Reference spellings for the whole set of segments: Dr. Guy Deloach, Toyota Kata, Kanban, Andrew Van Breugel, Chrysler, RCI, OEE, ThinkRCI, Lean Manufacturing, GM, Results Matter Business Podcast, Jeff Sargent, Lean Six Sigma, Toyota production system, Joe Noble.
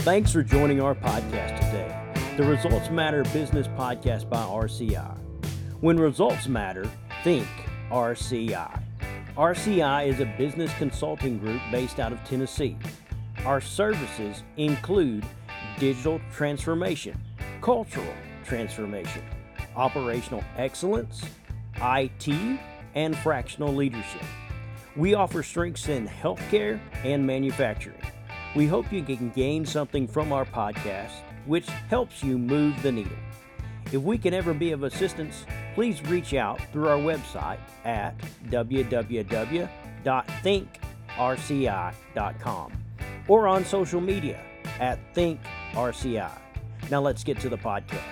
Thanks for joining our podcast today, the Results Matter Business Podcast by RCI. When results matter, think RCI. RCI is a business consulting group based out of Tennessee. Our services include digital transformation, cultural transformation, operational excellence, IT, and fractional leadership. We offer strengths in healthcare and manufacturing. We hope you can gain something from our podcast, which helps you move the needle. If we can ever be of assistance, please reach out through our website at www.thinkrci.com or on social media at ThinkRCI. Now let's get to the podcast.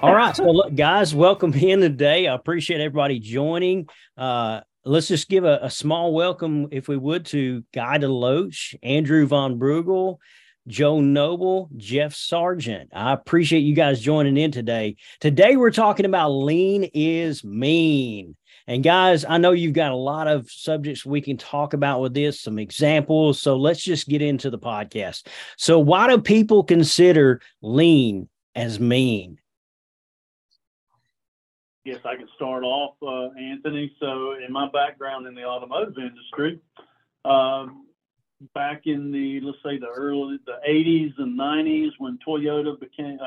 All right. So look, guys, welcome in today. I appreciate everybody joining. Let's just give a small welcome, if we would, to Guy Deloach, Andrew Van Breugel, Joe Noble, Jeff Sargent. I appreciate you guys joining in today. Today, we're talking about lean is mean. And guys, I know you've got a lot of subjects we can talk about with this, some examples. So let's just get into the podcast. So why do people consider lean as mean? Yes, I can start off, Anthony. So in my background in the automotive industry, back in the 80s and 90s, when Toyota became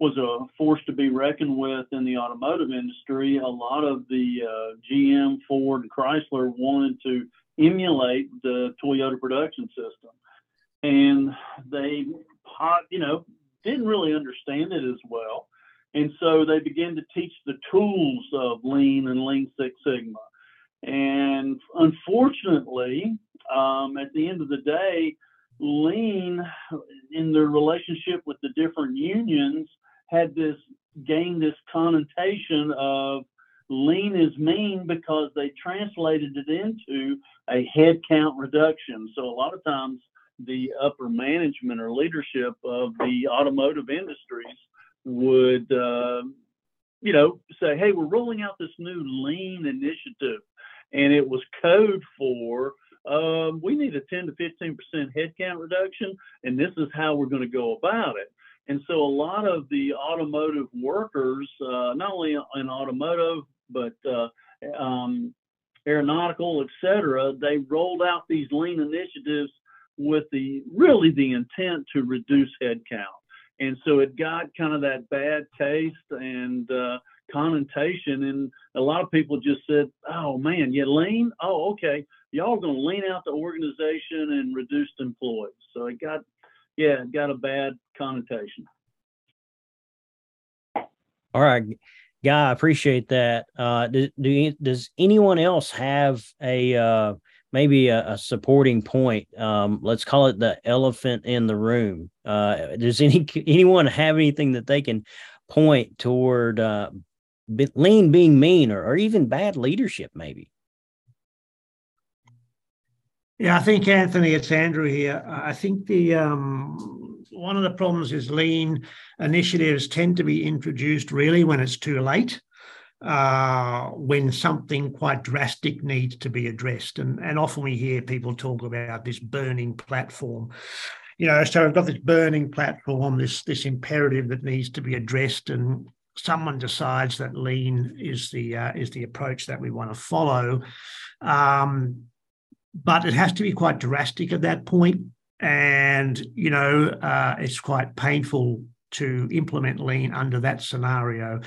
was a force to be reckoned with in the automotive industry, a lot of the GM, Ford, and Chrysler wanted to emulate the Toyota production system. And they, didn't really understand it as well. And so they began to teach the tools of Lean and Lean Six Sigma. And unfortunately, at the end of the day, Lean, in their relationship with the different unions, had gained this connotation of lean is mean because they translated it into a headcount reduction. So a lot of times the upper management or leadership of the automotive industries would, say, hey, we're rolling out this new lean initiative. And it was code for, we need a 10 to 15% headcount reduction, and this is how we're going to go about it. And so a lot of the automotive workers, not only in automotive, but aeronautical, et cetera, they rolled out these lean initiatives with the intent to reduce headcount. And so it got kind of that bad taste and connotation. And a lot of people just said, oh, man, you lean? Oh, okay. Y'all going to lean out the organization and reduce employees. So it got a bad connotation. All right, Guy, I appreciate that. Does anyone else have maybe a supporting point? Let's call it the elephant in the room. Does anyone have anything that they can point toward lean being mean or even bad leadership maybe? Yeah, I think, Anthony, it's Andrew here. I think the one of the problems is lean initiatives tend to be introduced really when it's too late. When something quite drastic needs to be addressed. And often we hear people talk about this burning platform. So we've got this burning platform, this imperative that needs to be addressed, and someone decides that lean is the approach that we want to follow. But it has to be quite drastic at that point. And, it's quite painful to implement lean under that scenario.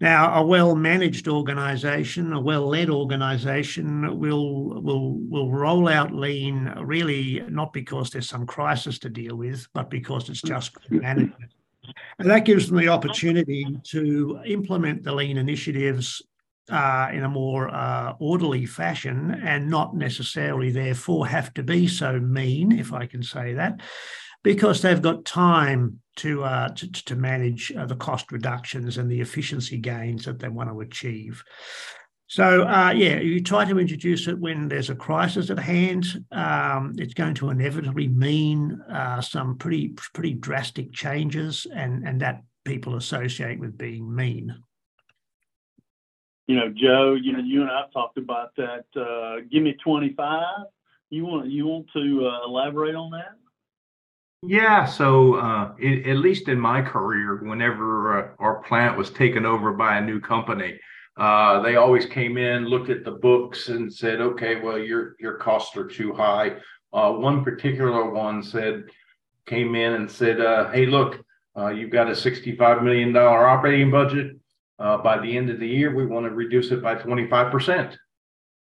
Now, a well-managed organization, a well-led organization will roll out lean really not because there's some crisis to deal with, but because it's just good management. And that gives them the opportunity to implement the lean initiatives in a more orderly fashion and not necessarily therefore have to be so mean, if I can say that, because they've got time to manage the cost reductions and the efficiency gains that they want to achieve. So, you try to introduce it when there's a crisis at hand. It's going to inevitably mean some pretty drastic changes, and that people associate with being mean. You know, Joe, you and I have talked about that. Give me 25. You want to elaborate on that? Yeah. So at least in my career, whenever our plant was taken over by a new company, they always came in, looked at the books and said, okay, well, your costs are too high. One particular one came in and said, hey, look, you've got a $65 million operating budget. By the end of the year, we want to reduce it by 25%.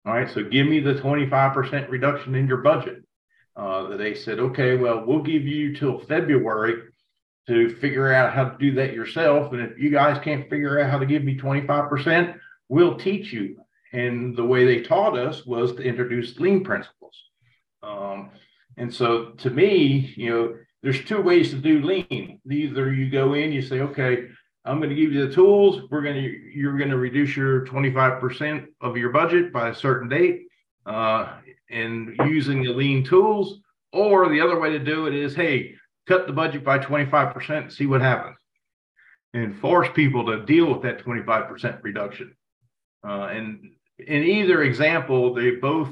All right, so give me the 25% reduction in your budget. They said, okay, well, we'll give you till February to figure out how to do that yourself. And if you guys can't figure out how to give me 25%, we'll teach you. And the way they taught us was to introduce lean principles. And so to me, there's two ways to do lean. Either you go in, you say, okay, I'm going to give you the tools. You're going to reduce your 25% of your budget by a certain date, and using the lean tools. Or the other way to do it is, hey, cut the budget by 25%, see what happens, and force people to deal with that 25% reduction. And in either example, they both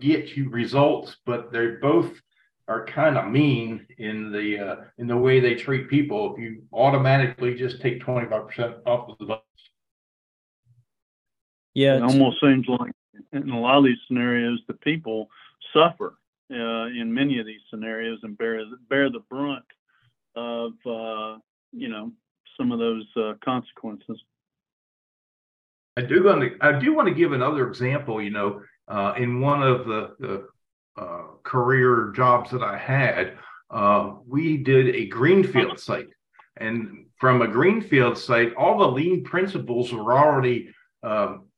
get you results, but they both are kind of mean in the way they treat people. If you automatically just take 25% off of the budget, yeah, it almost seems like in a lot of these scenarios the people suffer in many of these scenarios and bear the brunt of some of those consequences. I do want to give another example. In one of the career jobs that I had, we did a greenfield site. And from a greenfield site, all the lean principles were already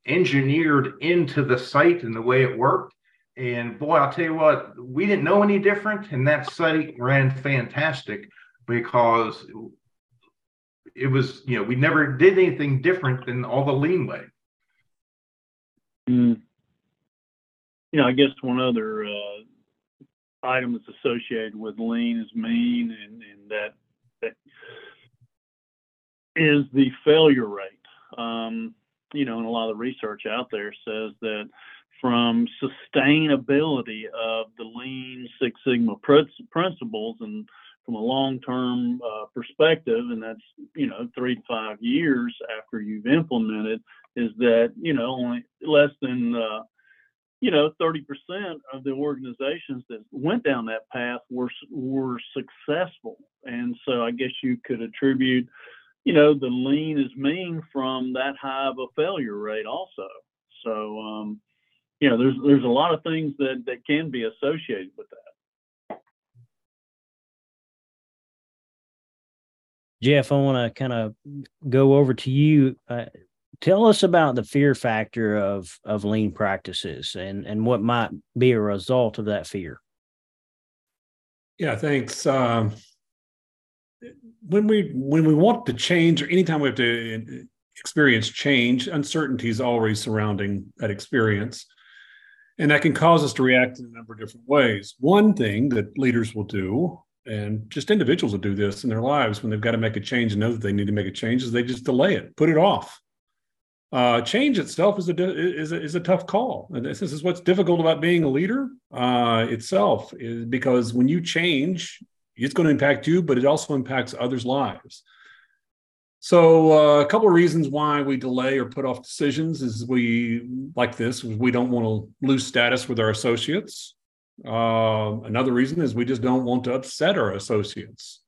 engineered into the site and the way it worked. And boy, I'll tell you what, we didn't know any different. And that site ran fantastic because it was, we never did anything different than all the lean way. Mm. I guess one other item that's associated with lean is mean, and that is the failure rate. And a lot of the research out there says that from sustainability of the Lean Six Sigma principles and from a long-term perspective, and that's, 3 to 5 years after you've implemented, is that, only less than 30% of the organizations that went down that path were successful. And so I guess you could attribute, the lean is mean from that high of a failure rate also. So, there's a lot of things that can be associated with that. Jeff, I want to kind of go over to you. Tell us about the fear factor of lean practices and what might be a result of that fear. Yeah, thanks. When we want to change, or anytime we have to experience change, uncertainty is always surrounding that experience. And that can cause us to react in a number of different ways. One thing that leaders will do, and just individuals will do this in their lives when they've got to make a change and know that they need to make a change, is they just delay it, put it off. Change itself is a tough call. And this is what's difficult about being a leader itself, is because when you change, it's going to impact you, but it also impacts others' lives. So a couple of reasons why we delay or put off decisions is we don't want to lose status with our associates. Another reason is we just don't want to upset our associates.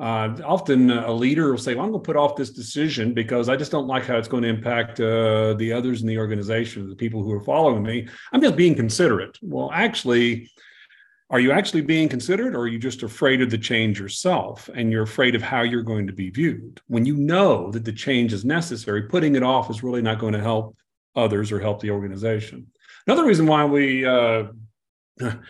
Often a leader will say, well, I'm going to put off this decision because I just don't like how it's going to impact the others in the organization, the people who are following me. I'm just being considerate. Well, actually, are you actually being considerate, or are you just afraid of the change yourself and you're afraid of how you're going to be viewed? When you know that the change is necessary, putting it off is really not going to help others or help the organization. Another reason why we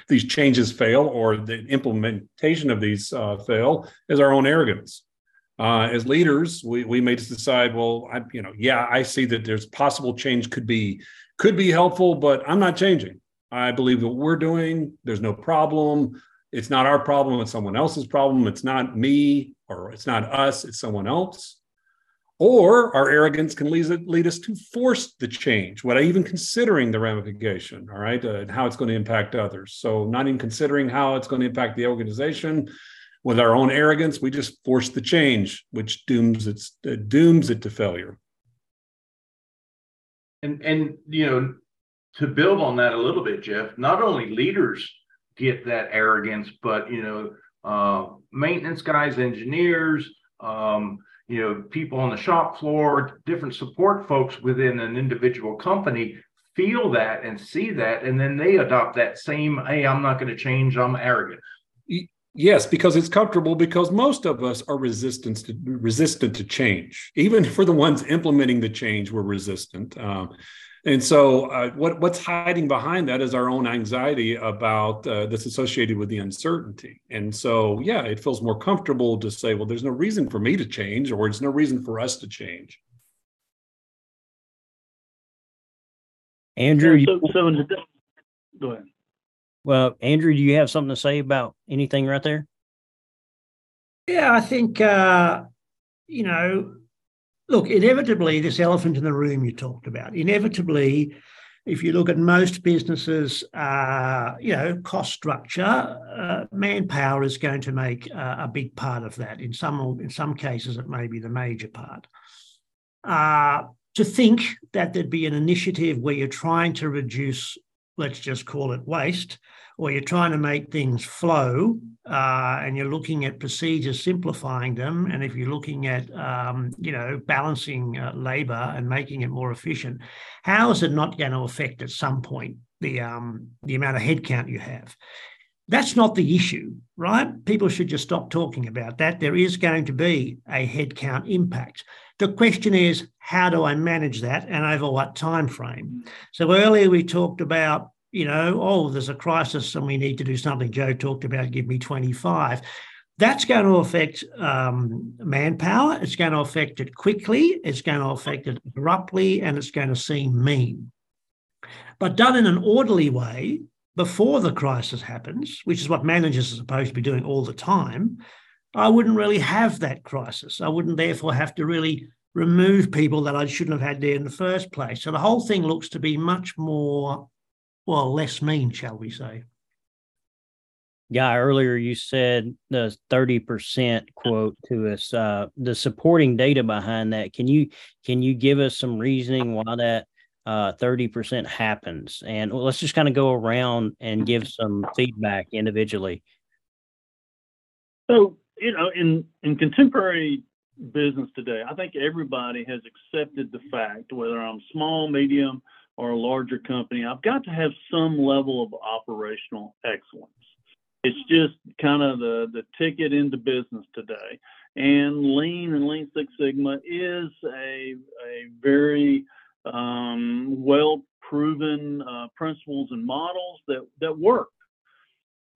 these changes fail, or the implementation of these fail, is our own arrogance. As leaders, we may just decide, well, I see that there's possible change could be helpful, but I'm not changing. I believe what we're doing, there's no problem. It's not our problem. It's someone else's problem. It's not me, or it's not us. It's someone else. Or our arrogance can lead us to force the change without even considering the ramification, all right, and how it's going to impact others. So not even considering how it's going to impact the organization. With our own arrogance, we just force the change, which dooms it to failure. And you know, to build on that a little bit, Jeff, not only leaders get that arrogance, but, you know, maintenance guys, engineers, you know, people on the shop floor, different support folks within an individual company feel that and see that, and then they adopt that same, hey, I'm not going to change, I'm arrogant. Yes, because it's comfortable, because most of us are resistant to change. Even for the ones implementing the change, we're resistant. And so what's hiding behind that is our own anxiety about that's associated with the uncertainty. And so, yeah, it feels more comfortable to say, well, there's no reason for me to change, or there's no reason for us to change. Andrew, go ahead. Well, Andrew, do you have something to say about anything right there? Yeah, I think, you know, look, inevitably, this elephant in the room you talked about, inevitably, if you look at most businesses, you know, cost structure, manpower is going to make a big part of that. In some cases, it may be the major part. To think that there'd be an initiative where you're trying to reduce, let's just call it waste, or you're trying to make things flow, and you're looking at procedures, simplifying them. And if you're looking at, you know, balancing labor and making it more efficient, how is it not going to affect at some point the amount of headcount you have? That's not the issue, right? People should just stop talking about that. There is going to be a headcount impact. The question is, how do I manage that and over what time frame? So earlier we talked about, you know, oh, there's a crisis and we need to do something. Joe talked about, give me 25. That's going to affect manpower. It's going to affect it quickly. It's going to affect it abruptly, and it's going to seem mean. But done in an orderly way before the crisis happens, which is what managers are supposed to be doing all the time, I wouldn't really have that crisis. I wouldn't therefore have to really remove people that I shouldn't have had there in the first place. So the whole thing looks to be much more, well, less mean, shall we say. Yeah, earlier you said the 30% quote to us, the supporting data behind that. Can you give us some reasoning why that 30% happens? And let's just kind of go around and give some feedback individually. So, you know, in contemporary business today, I think everybody has accepted the fact, whether I'm small, medium, or a larger company, I've got to have some level of operational excellence. It's just kind of the ticket into business today. And Lean Six Sigma is a very well-proven principles and models that work.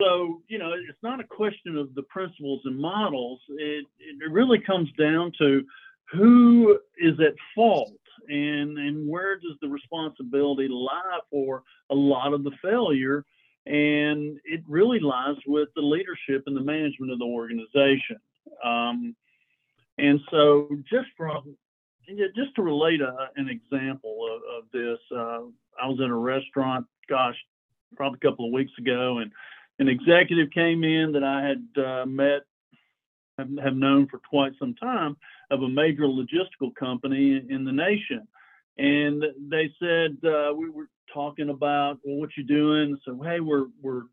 So, you know, it's not a question of the principles and models. It really comes down to who is at fault and where does the responsibility lie for a lot of the failure. And it really lies with the leadership and the management of the organization. And so just to relate an example of this, I was in a restaurant, probably a couple of weeks ago, and an executive came in that I had have known for quite some time, of a major logistical company in the nation. And they said, we were talking about, well, what you doing? So, hey, we're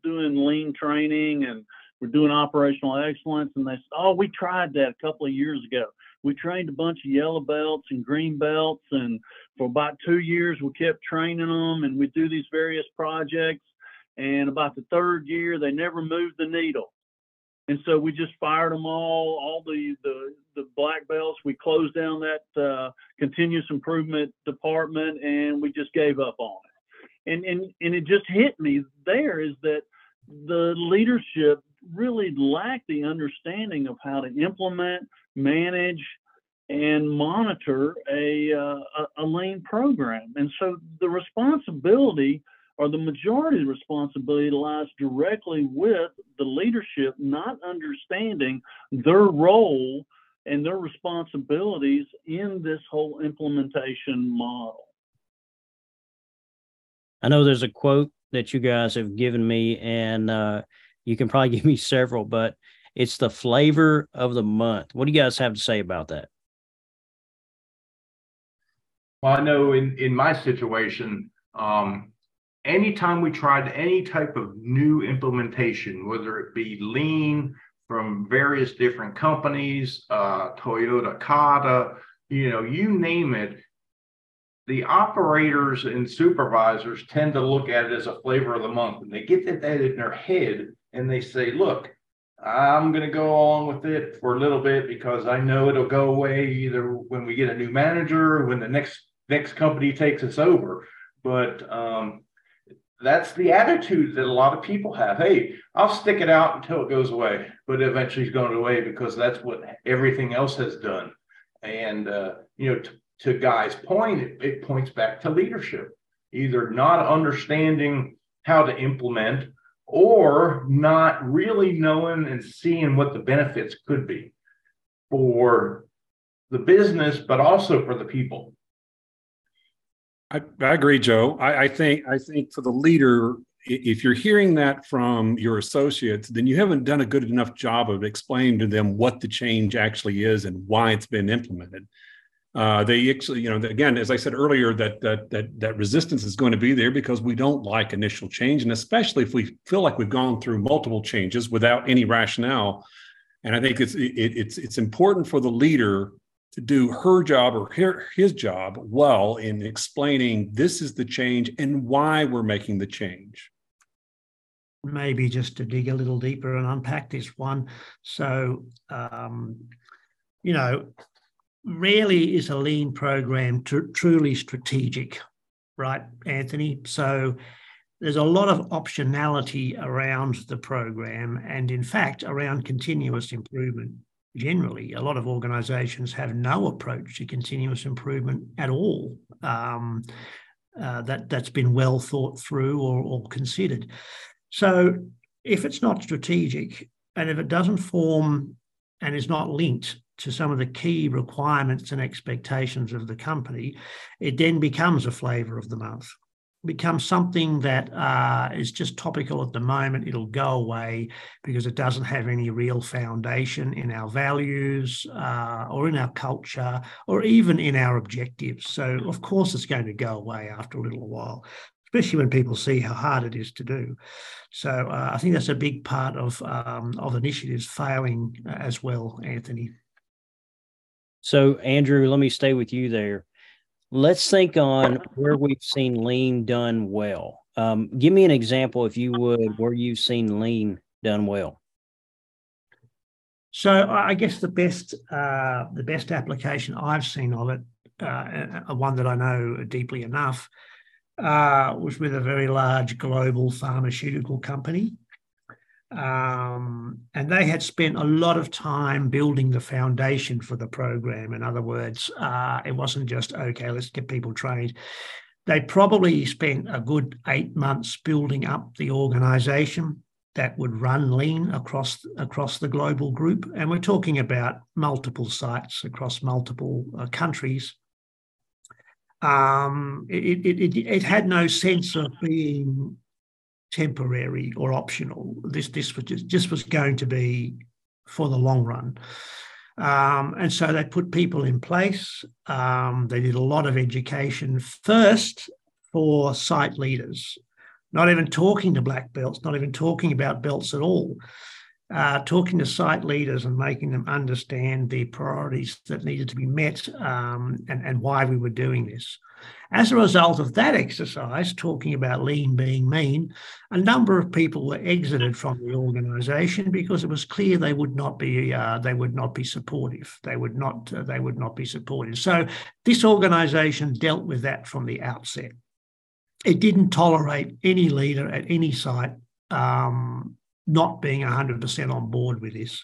doing lean training and we're doing operational excellence. And they said, oh, we tried that a couple of years ago. We trained a bunch of yellow belts and green belts. And for about 2 years, we kept training them, and we do these various projects. And about the third year, they never moved the needle. And so we just fired them all the black belts. We closed down that continuous improvement department, and we just gave up on it. And it just hit me there is that the leadership really lacked the understanding of how to implement, manage, and monitor a lean program. And so the responsibility, or the majority of the responsibility, lies directly with the leadership not understanding their role and their responsibilities in this whole implementation model. I know there's a quote that you guys have given me, and you can probably give me several, but it's the flavor of the month. What do you guys have to say about that? Well, I know in my situation, anytime we tried any type of new implementation, whether it be lean from various different companies, Toyota Kata, you name it, the operators and supervisors tend to look at it as a flavor of the month, and they get that in their head and they say, look, I'm going to go along with it for a little bit because I know it'll go away either when we get a new manager or when the next company takes us over. But that's the attitude that a lot of people have. Hey, I'll stick it out until it goes away, but eventually it's going away because that's what everything else has done. And, to Guy's point, it points back to leadership, either not understanding how to implement or not really knowing and seeing what the benefits could be for the business, but also for the people. I agree, Joe. I think for the leader, if you're hearing that from your associates, then you haven't done a good enough job of explaining to them what the change actually is and why it's been implemented. They actually, again, as I said earlier, that resistance is going to be there because we don't like initial change, and especially if we feel like we've gone through multiple changes without any rationale. And I think it's important for the leader to do her job or his job well in explaining this is the change and why we're making the change. Maybe just to dig a little deeper and unpack this one. So, rarely is a lean program truly strategic, right, Anthony? So there's a lot of optionality around the program and, in fact, around continuous improvement generally. A lot of organizations have no approach to continuous improvement at all that's been well thought through or considered. So if it's not strategic and if it doesn't form and is not linked to some of the key requirements and expectations of the company, it then becomes a flavor of the month. It becomes something that is just topical at the moment. It'll go away because it doesn't have any real foundation in our values or in our culture or even in our objectives. So, of course, it's going to go away after a little while, especially when people see how hard it is to do. So I think that's a big part of initiatives failing as well, Anthony. So, Andrew, let me stay with you there. Let's think on where we've seen lean done well. Give me an example, if you would, where you've seen lean done well. So I guess the best application I've seen of it, one that I know deeply enough, was with a very large global pharmaceutical company. And they had spent a lot of time building the foundation for the program. In other words, it wasn't just, okay, let's get people trained. They probably spent a good 8 months building up the organization that would run lean across the global group. And we're talking about multiple sites across multiple countries. It had no sense of being temporary or optional. This was just was going to be for the long run, and so they put people in place. They did a lot of education first for site leaders, not even talking to black belts, not even talking about belts at all, talking to site leaders and making them understand the priorities that needed to be met and why we were doing this. As a result of that exercise, talking about lean being mean, a number of people were exited from the organisation because it was clear they would not be supportive. They would not be supportive. So this organisation dealt with that from the outset. It didn't tolerate any leader at any site not being 100% on board with this.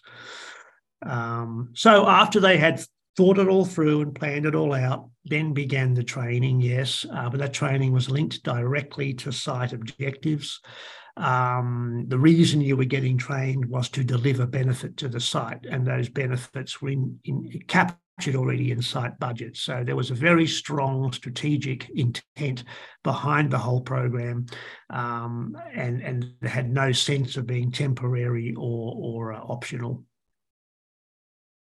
So after they had thought it all through and planned it all out, then began the training, yes, but that training was linked directly to site objectives. The reason you were getting trained was to deliver benefit to the site, and those benefits were captured already in site budgets. So there was a very strong strategic intent behind the whole program, and had no sense of being temporary or optional.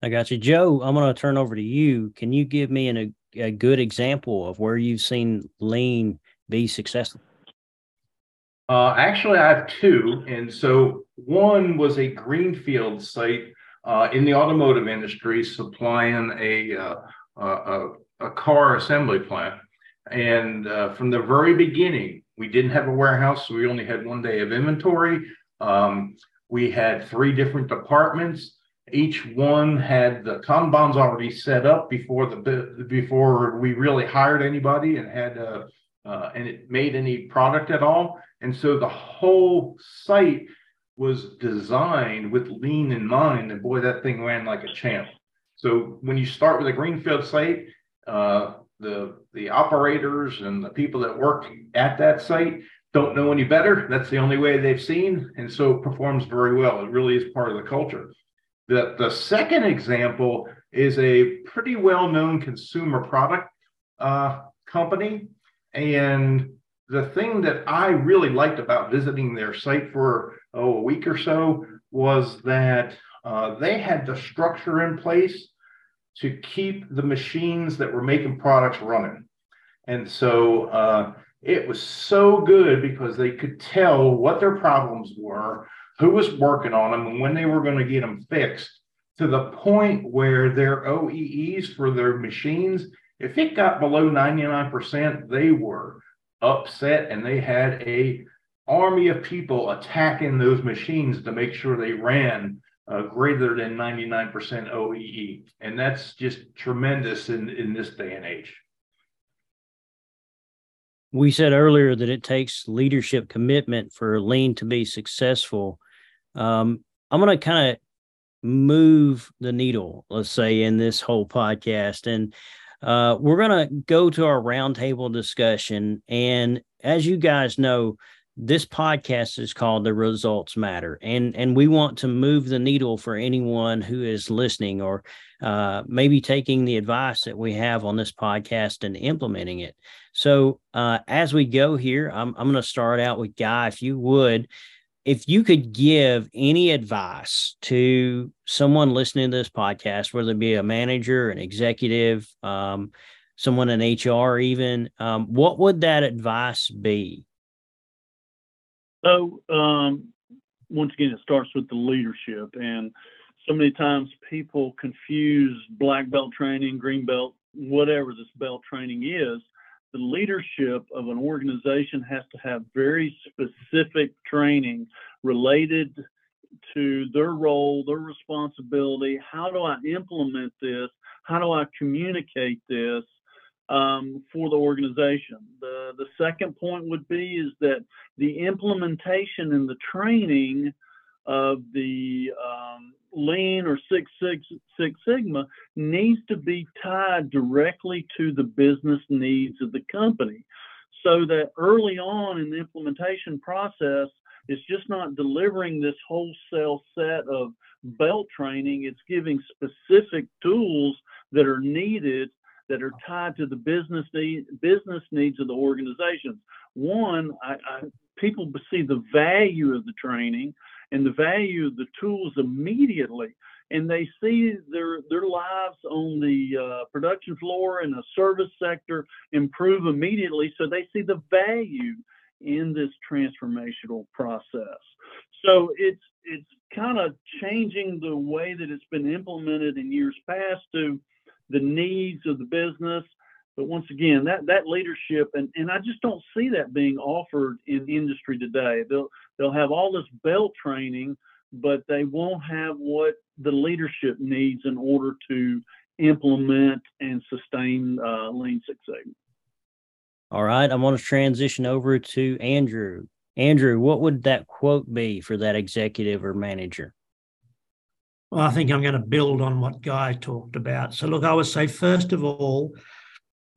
I got you. Joe, I'm going to turn over to you. Can you give me a good example of where you've seen Lean be successful? Actually, I have two. And so one was a greenfield site in the automotive industry supplying a car assembly plant. And from the very beginning, we didn't have a warehouse, so we only had 1 day of inventory. We had 3 different departments. Each one had the Kanbans already set up before we really hired anybody and had and it made any product at all. And so the whole site was designed with Lean in mind. And boy, that thing ran like a champ. So when you start with a greenfield site, the operators and the people that work at that site don't know any better. That's the only way they've seen. And so it performs very well. It really is part of the culture. The second example is a pretty well-known consumer product company. And the thing that I really liked about visiting their site for a week or so was that they had the structure in place to keep the machines that were making products running. And so it was so good because they could tell what their problems were, who was working on them, and when they were going to get them fixed, to the point where their OEEs for their machines, if it got below 99%, they were upset, and they had an army of people attacking those machines to make sure they ran greater than 99% OEE. And that's just tremendous in this day and age. We said earlier that it takes leadership commitment for Lean to be successful. I'm going to kind of move the needle, let's say, in this whole podcast. And we're going to go to our roundtable discussion. And as you guys know, this podcast is called The Results Matter. And we want to move the needle for anyone who is listening or maybe taking the advice that we have on this podcast and implementing it. So as we go here, I'm going to start out with Guy. If you could give any advice to someone listening to this podcast, whether it be a manager, an executive, someone in HR even, what would that advice be? So once again, it starts with the leadership. And so many times people confuse black belt training, green belt, whatever this belt training is. The leadership of an organization has to have very specific training related to their role, their responsibility. How do I implement this? How do I communicate this for the organization? The second point would be is that the implementation and the training of the Lean or Six Sigma needs to be tied directly to the business needs of the company, so that early on in the implementation process, it's just not delivering this wholesale set of belt training. It's giving specific tools that are needed that are tied to the business needs of the organization. One, people see the value of the training and the value of the tools immediately, and they see their lives on the production floor and the service sector improve immediately, so they see the value in this transformational process. So it's kind of changing the way that it's been implemented in years past to the needs of the business. But once again, that leadership, and I just don't see that being offered in industry today. They'll have all this belt training, but they won't have what the leadership needs in order to implement and sustain Lean Six Sigma. All right, I'm going to transition over to Andrew. Andrew, what would that quote be for that executive or manager? Well, I think I'm going to build on what Guy talked about. So look, I would say, first of all,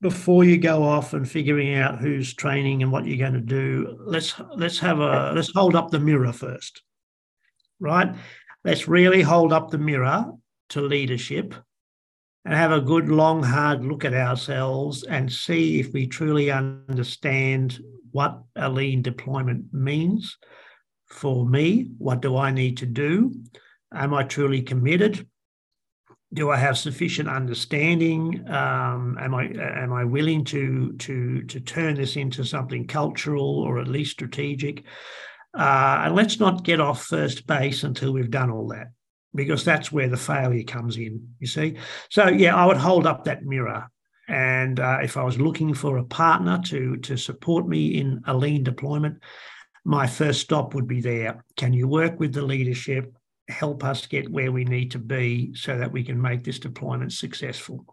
before you go off and figuring out who's training and what you're going to do, let's hold up the mirror first, right? Let's really hold up the mirror to leadership and have a good, long, hard look at ourselves and see if we truly understand what a lean deployment means for me. What do I need to do? Am I truly committed? Do I have sufficient understanding? Am I willing to turn this into something cultural or at least strategic? And let's not get off first base until we've done all that, because that's where the failure comes in, you see. So, yeah, I would hold up that mirror. And if I was looking for a partner to support me in a lean deployment, my first stop would be there. Can you work with the leadership? Help us get where we need to be so that we can make this deployment successful.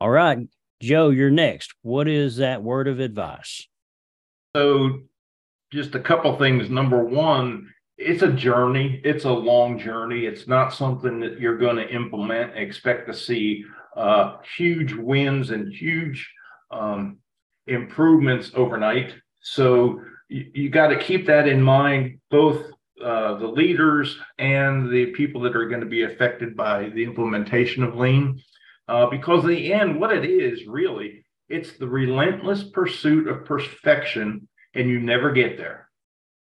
All right, Joe, you're next. What is that word of advice? So just a couple things. Number one, it's a journey. It's a long journey. It's not something that you're going to implement and expect to see huge wins and huge improvements overnight. So you got to keep that in mind, both the leaders and the people that are going to be affected by the implementation of Lean. Because in the end, what it is really, it's the relentless pursuit of perfection, and you never get there.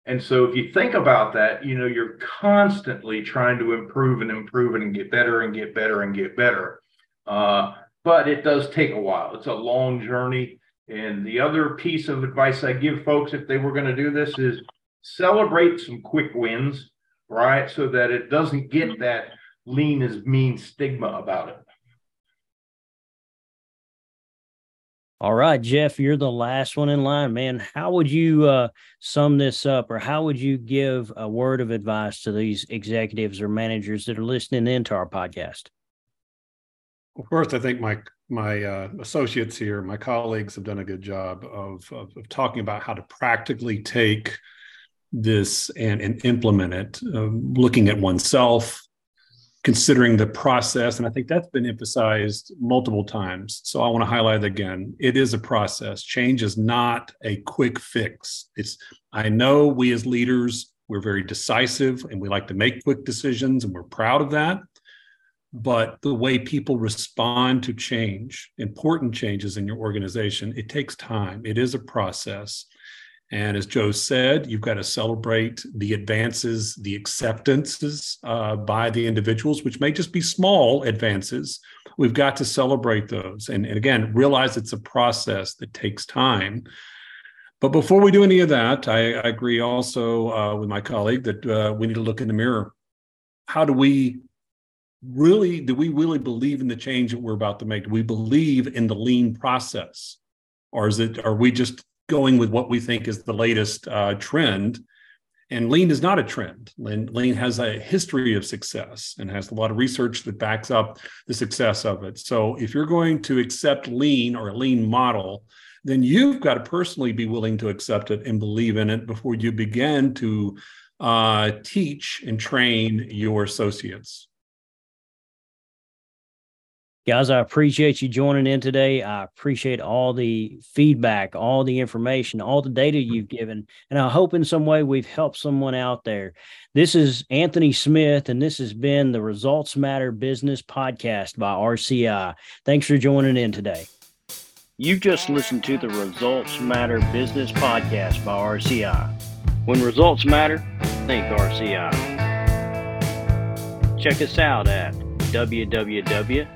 And so if you think about that, you know, you're constantly trying to improve and get better and get better and get better. But it does take a while. It's a long journey. And the other piece of advice I give folks if they were going to do this is celebrate some quick wins, right? So that it doesn't get that lean is mean stigma about it. All right, Jeff, you're the last one in line, man. How would you sum this up, or how would you give a word of advice to these executives or managers that are listening into our podcast? Well, first, I think my associates here, my colleagues have done a good job of talking about how to practically take this and implement it, looking at oneself, considering the process. And I think that's been emphasized multiple times. So I want to highlight again, it is a process. Change is not a quick fix. I know we as leaders, we're very decisive and we like to make quick decisions and we're proud of that. But the way people respond to change, important changes in your organization, it takes time. It is a process. And as Joe said, you've got to celebrate the advances, the acceptances by the individuals, which may just be small advances. We've got to celebrate those. And again, realize it's a process that takes time. But before we do any of that, I agree also with my colleague that we need to look in the mirror. How do we really believe in the change that we're about to make? Do we believe in the lean process? Or are we just going with what we think is the latest trend? And lean is not a trend. Lean has a history of success and has a lot of research that backs up the success of it. So if you're going to accept lean or a lean model, then you've got to personally be willing to accept it and believe in it before you begin to teach and train your associates. Guys, I appreciate you joining in today. I appreciate all the feedback, all the information, all the data you've given. And I hope in some way we've helped someone out there. This is Anthony Smith, and this has been the Results Matter Business Podcast by RCI. Thanks for joining in today. You've just listened to the Results Matter Business Podcast by RCI. When results matter, think RCI. Check us out at www.thinkrci.com.